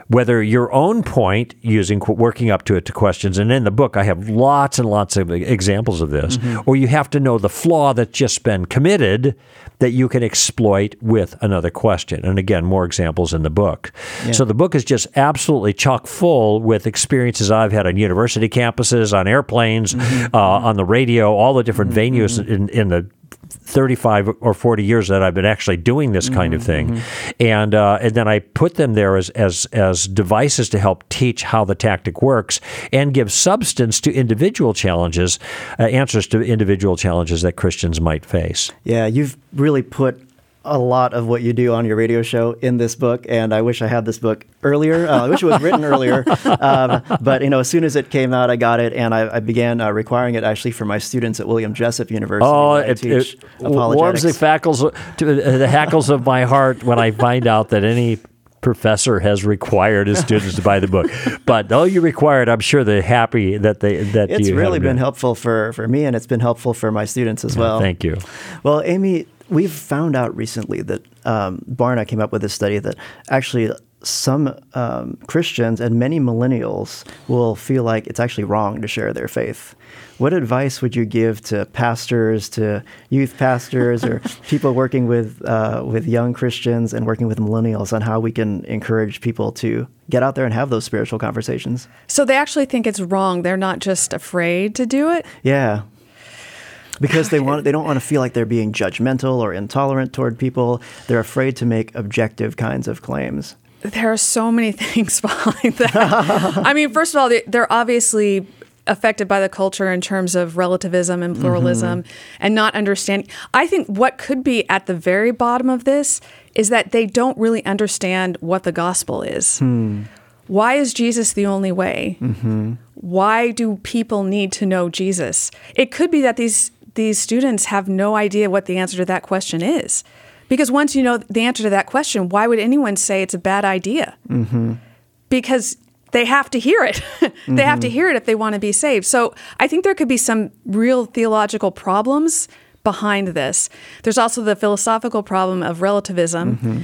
whether your own point, using working up to it to questions. And in the book, I have lots and lots of examples of this. Mm-hmm. Or you have to know the flaw that's just been committed that you can exploit with another question. And again, more examples in the book. Yeah. So the book is just absolutely chock full with experiences I've had on university campuses, on airplanes, mm-hmm. uh, on the radio, all the different mm-hmm. venues in, in the thirty-five or forty years that I've been actually doing this kind mm-hmm, of thing. Mm-hmm. And uh, and then I put them there as, as as devices to help teach how the tactic works and give substance to individual challenges, uh, answers to individual challenges that Christians might face. Yeah, you've really put a lot of what you do on your radio show in this book, and I wish I had this book earlier. Uh, I wish it was written earlier. Um, but, you know, as soon as it came out, I got it, and I, I began uh, requiring it, actually, for my students at William Jessup University. Oh, it, it warms the, fackles, to, uh, the hackles of my heart when I find out that any professor has required his students to buy the book. But though you require it, I'm sure they're happy that they that it's you really been it. helpful for, for me, and it's been helpful for my students as well. Oh, thank you. Well, Amy, we've found out recently that um, Barna came up with this study that actually some um, Christians and many millennials will feel like it's actually wrong to share their faith. What advice would you give to pastors, to youth pastors, or people working with uh, with young Christians and working with millennials on how we can encourage people to get out there and have those spiritual conversations? So they actually think it's wrong. They're not just afraid to do it? Yeah. Because they want, they don't want to feel like they're being judgmental or intolerant toward people. They're afraid to make objective kinds of claims. There are so many things behind that. I mean, first of all, they, they're obviously affected by the culture in terms of relativism and pluralism mm-hmm. and not understanding. I think what could be at the very bottom of this is that they don't really understand what the gospel is. Hmm. Why is Jesus the only way? Mm-hmm. Why do people need to know Jesus? It could be that these these students have no idea what the answer to that question is. Because once you know the answer to that question, why would anyone say it's a bad idea? Mm-hmm. Because they have to hear it. They mm-hmm. have to hear it if they want to be saved. So I think there could be some real theological problems behind this. There's also the philosophical problem of relativism. Mm-hmm.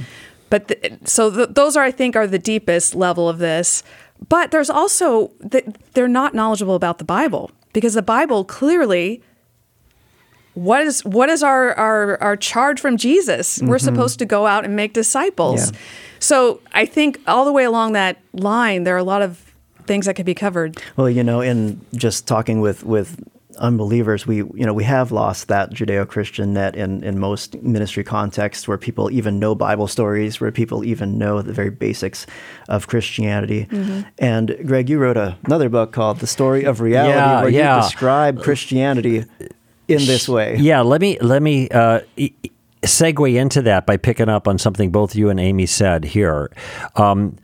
But the, so th- those are, I think, are the deepest level of this. But there's also that they're not knowledgeable about the Bible, because the Bible clearly, what is what is our our, our charge from Jesus? Mm-hmm. We're supposed to go out and make disciples. Yeah. So I think all the way along that line, there are a lot of things that could be covered. Well, you know, in just talking with with unbelievers, we you know we have lost that Judeo-Christian net in, in most ministry contexts, where people even know Bible stories, where people even know the very basics of Christianity. Mm-hmm. And Greg, you wrote a, another book called The Story of Reality, yeah, where yeah. you describe Christianity in this way. Yeah, let me let me uh, e- segue into that by picking up on something both you and Amy said here. Um,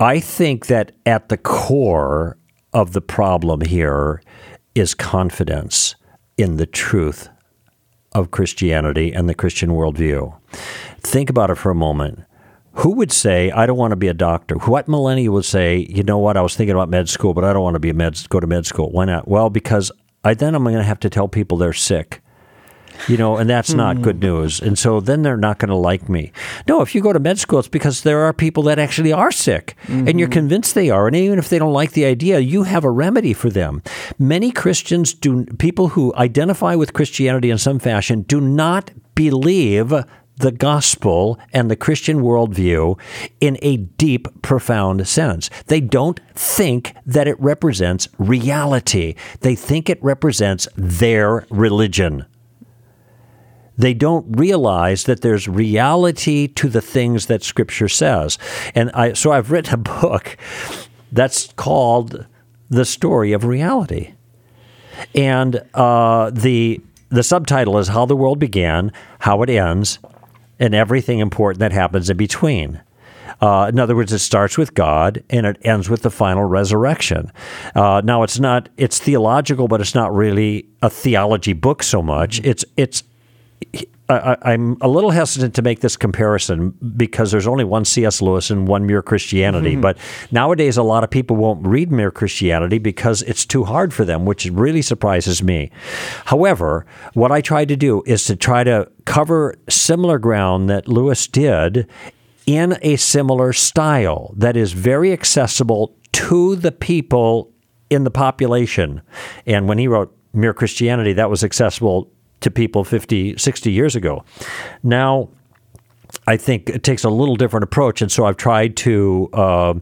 I think that at the core of the problem here is confidence in the truth of Christianity and the Christian worldview. Think about it for a moment. Who would say, I don't want to be a doctor? What millennial would say, you know what, I was thinking about med school, but I don't want to be a med, go to med school. Why not? Well, because I then I'm going to have to tell people they're sick. You know, and that's not good news. And so then they're not going to like me. No, if you go to med school, it's because there are people that actually are sick, mm-hmm. and you're convinced they are. And even if they don't like the idea, you have a remedy for them. Many Christians do, people who identify with Christianity in some fashion, do not believe the gospel and the Christian worldview in a deep, profound sense. They don't think that it represents reality. They think it represents their religion. They don't realize that there's reality to the things that Scripture says. And I, so I've written a book that's called The Story of Reality. And uh, the the subtitle is How the World Began, How It Ends, and Everything Important That Happens in Between. Uh, in other words, it starts with God and it ends with the final resurrection. Uh, now, it's not it's theological, but it's not really a theology book so much. It's it's I, I'm a little hesitant to make this comparison because there's only one C S. Lewis and one Mere Christianity. Mm-hmm. But nowadays, a lot of people won't read Mere Christianity because it's too hard for them, which really surprises me. However, what I try to do is to try to cover similar ground that Lewis did in a similar style that is very accessible to the people in the population. And when he wrote Mere Christianity, that was accessible to people fifty, sixty years ago. Now, I think it takes a little different approach, and so I've tried to uh,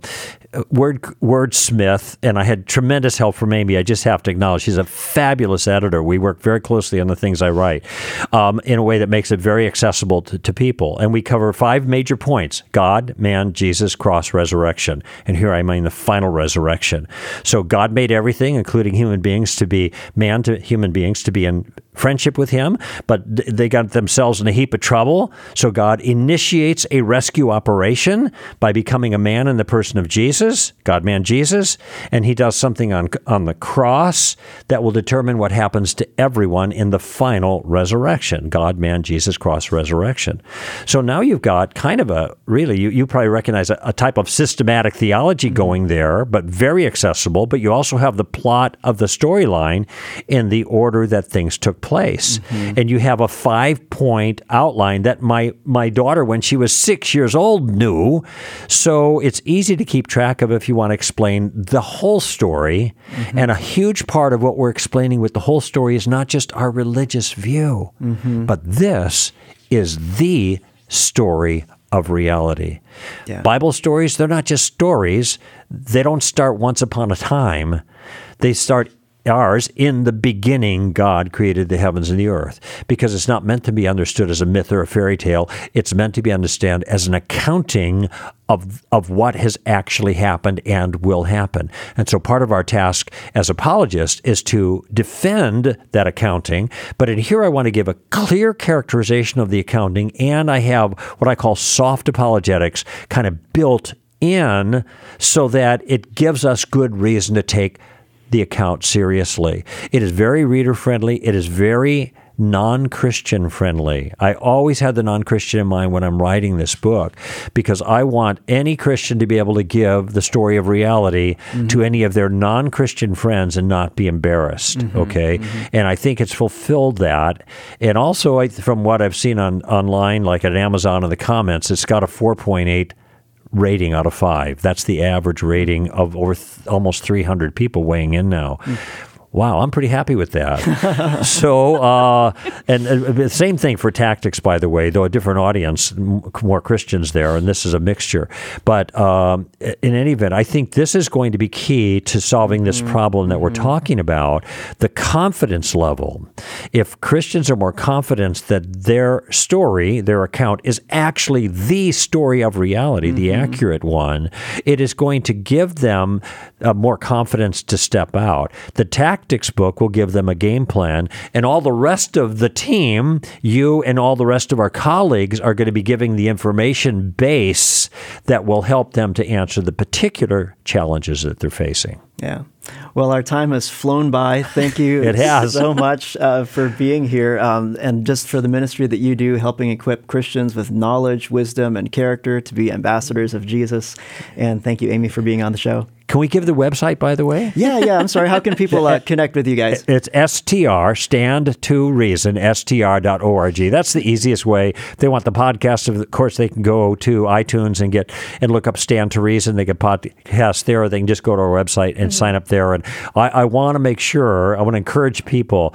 word wordsmith, and I had tremendous help from Amy. I just have to acknowledge she's a fabulous editor. We work very closely on the things I write um, in a way that makes it very accessible to, to people. And we cover five major points: God, man, Jesus, cross, resurrection. And here I mean the final resurrection. So God made everything, including human beings, to be man to human beings to be in friendship with him, but they got themselves in a heap of trouble. So God initiates a rescue operation by becoming a man in the person of Jesus, God, man, Jesus, and he does something on on the cross that will determine what happens to everyone in the final resurrection, God, man, Jesus, cross, resurrection. So now you've got kind of a, really, you, you probably recognize a, a type of systematic theology going there, but very accessible, but you also have the plot of the storyline in the order that things took place. place. Mm-hmm. And you have a five-point outline that my, my daughter, when she was six years old, knew. So it's easy to keep track of if you want to explain the whole story. Mm-hmm. And a huge part of what we're explaining with the whole story is not just our religious view, mm-hmm. but this is the story of reality. Yeah. Bible stories, they're not just stories. They don't start once upon a time. They start ours, in the beginning, God created the heavens and the earth, because it's not meant to be understood as a myth or a fairy tale. It's meant to be understood as an accounting of of what has actually happened and will happen. And so part of our task as apologists is to defend that accounting. But in here, I want to give a clear characterization of the accounting, and I have what I call soft apologetics kind of built in so that it gives us good reason to take the account seriously. It is very reader-friendly. It is very non-Christian friendly. I always had the non-Christian in mind when I'm writing this book, because I want any Christian to be able to give the story of reality mm-hmm. to any of their non-Christian friends and not be embarrassed. Mm-hmm. Okay. Mm-hmm. And I think it's fulfilled that. And also, I, from what I've seen on online, like at Amazon in the comments, it's got a four point eight rating out of five. That's the average rating of over th- almost three hundred people weighing in now. Mm. Wow, I'm pretty happy with that. so, uh, and the uh, same thing for Tactics, by the way, though a different audience, m- more Christians there, and this is a mixture. But um, in any event, I think this is going to be key to solving this mm-hmm. problem that we're mm-hmm. talking about, the confidence level. If Christians are more confident that their story, their account, is actually the story of reality, mm-hmm. the accurate one, it is going to give them uh, more confidence to step out. The Tactics book will give them a game plan, and all the rest of the team, you and all the rest of our colleagues, are going to be giving the information base that will help them to answer the particular challenges that they're facing. Yeah. Well, our time has flown by. Thank you it has. so much uh, for being here, um, and just for the ministry that you do, helping equip Christians with knowledge, wisdom, and character to be ambassadors of Jesus. And thank you, Amy, for being on the show. Can we give the website, by the way? Yeah, yeah. I'm sorry. How can people uh, connect with you guys? It's S T R, Stand to Reason, S T R dot org. That's the easiest way. If they want the podcast, of course, they can go to iTunes and get and look up Stand to Reason. They can podcast there, or they can just go to our website and mm-hmm. sign up there. And I, I want to make sure, I want to encourage people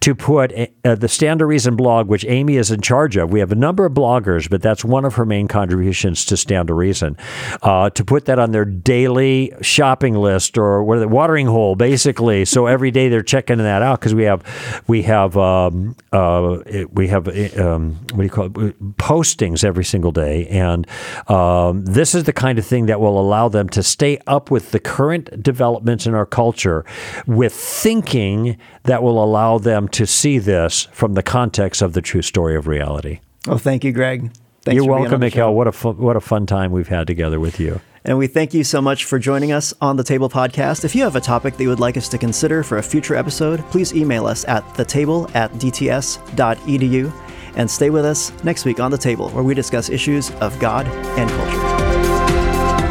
to put a, uh, the Stand to Reason blog, which Amy is in charge of. We have a number of bloggers, but that's one of her main contributions to Stand to Reason, uh, to put that on their daily shopping list, or what, the watering hole, basically. So every day they're checking that out, because we have we have um, uh, we have um, what do you call it? postings every single day, and um, this is the kind of thing that will allow them to stay up with the current developments in our culture, with thinking that will allow them to see this from the context of the true story of reality. Well, thank you, Greg. Thanks You're welcome, Mikel. What a fu- what a fun time we've had together with you. And we thank you so much for joining us on The Table Podcast. If you have a topic that you would like us to consider for a future episode, please email us at the table at d t s dot e d u. And stay with us next week on The Table, where we discuss issues of God and culture.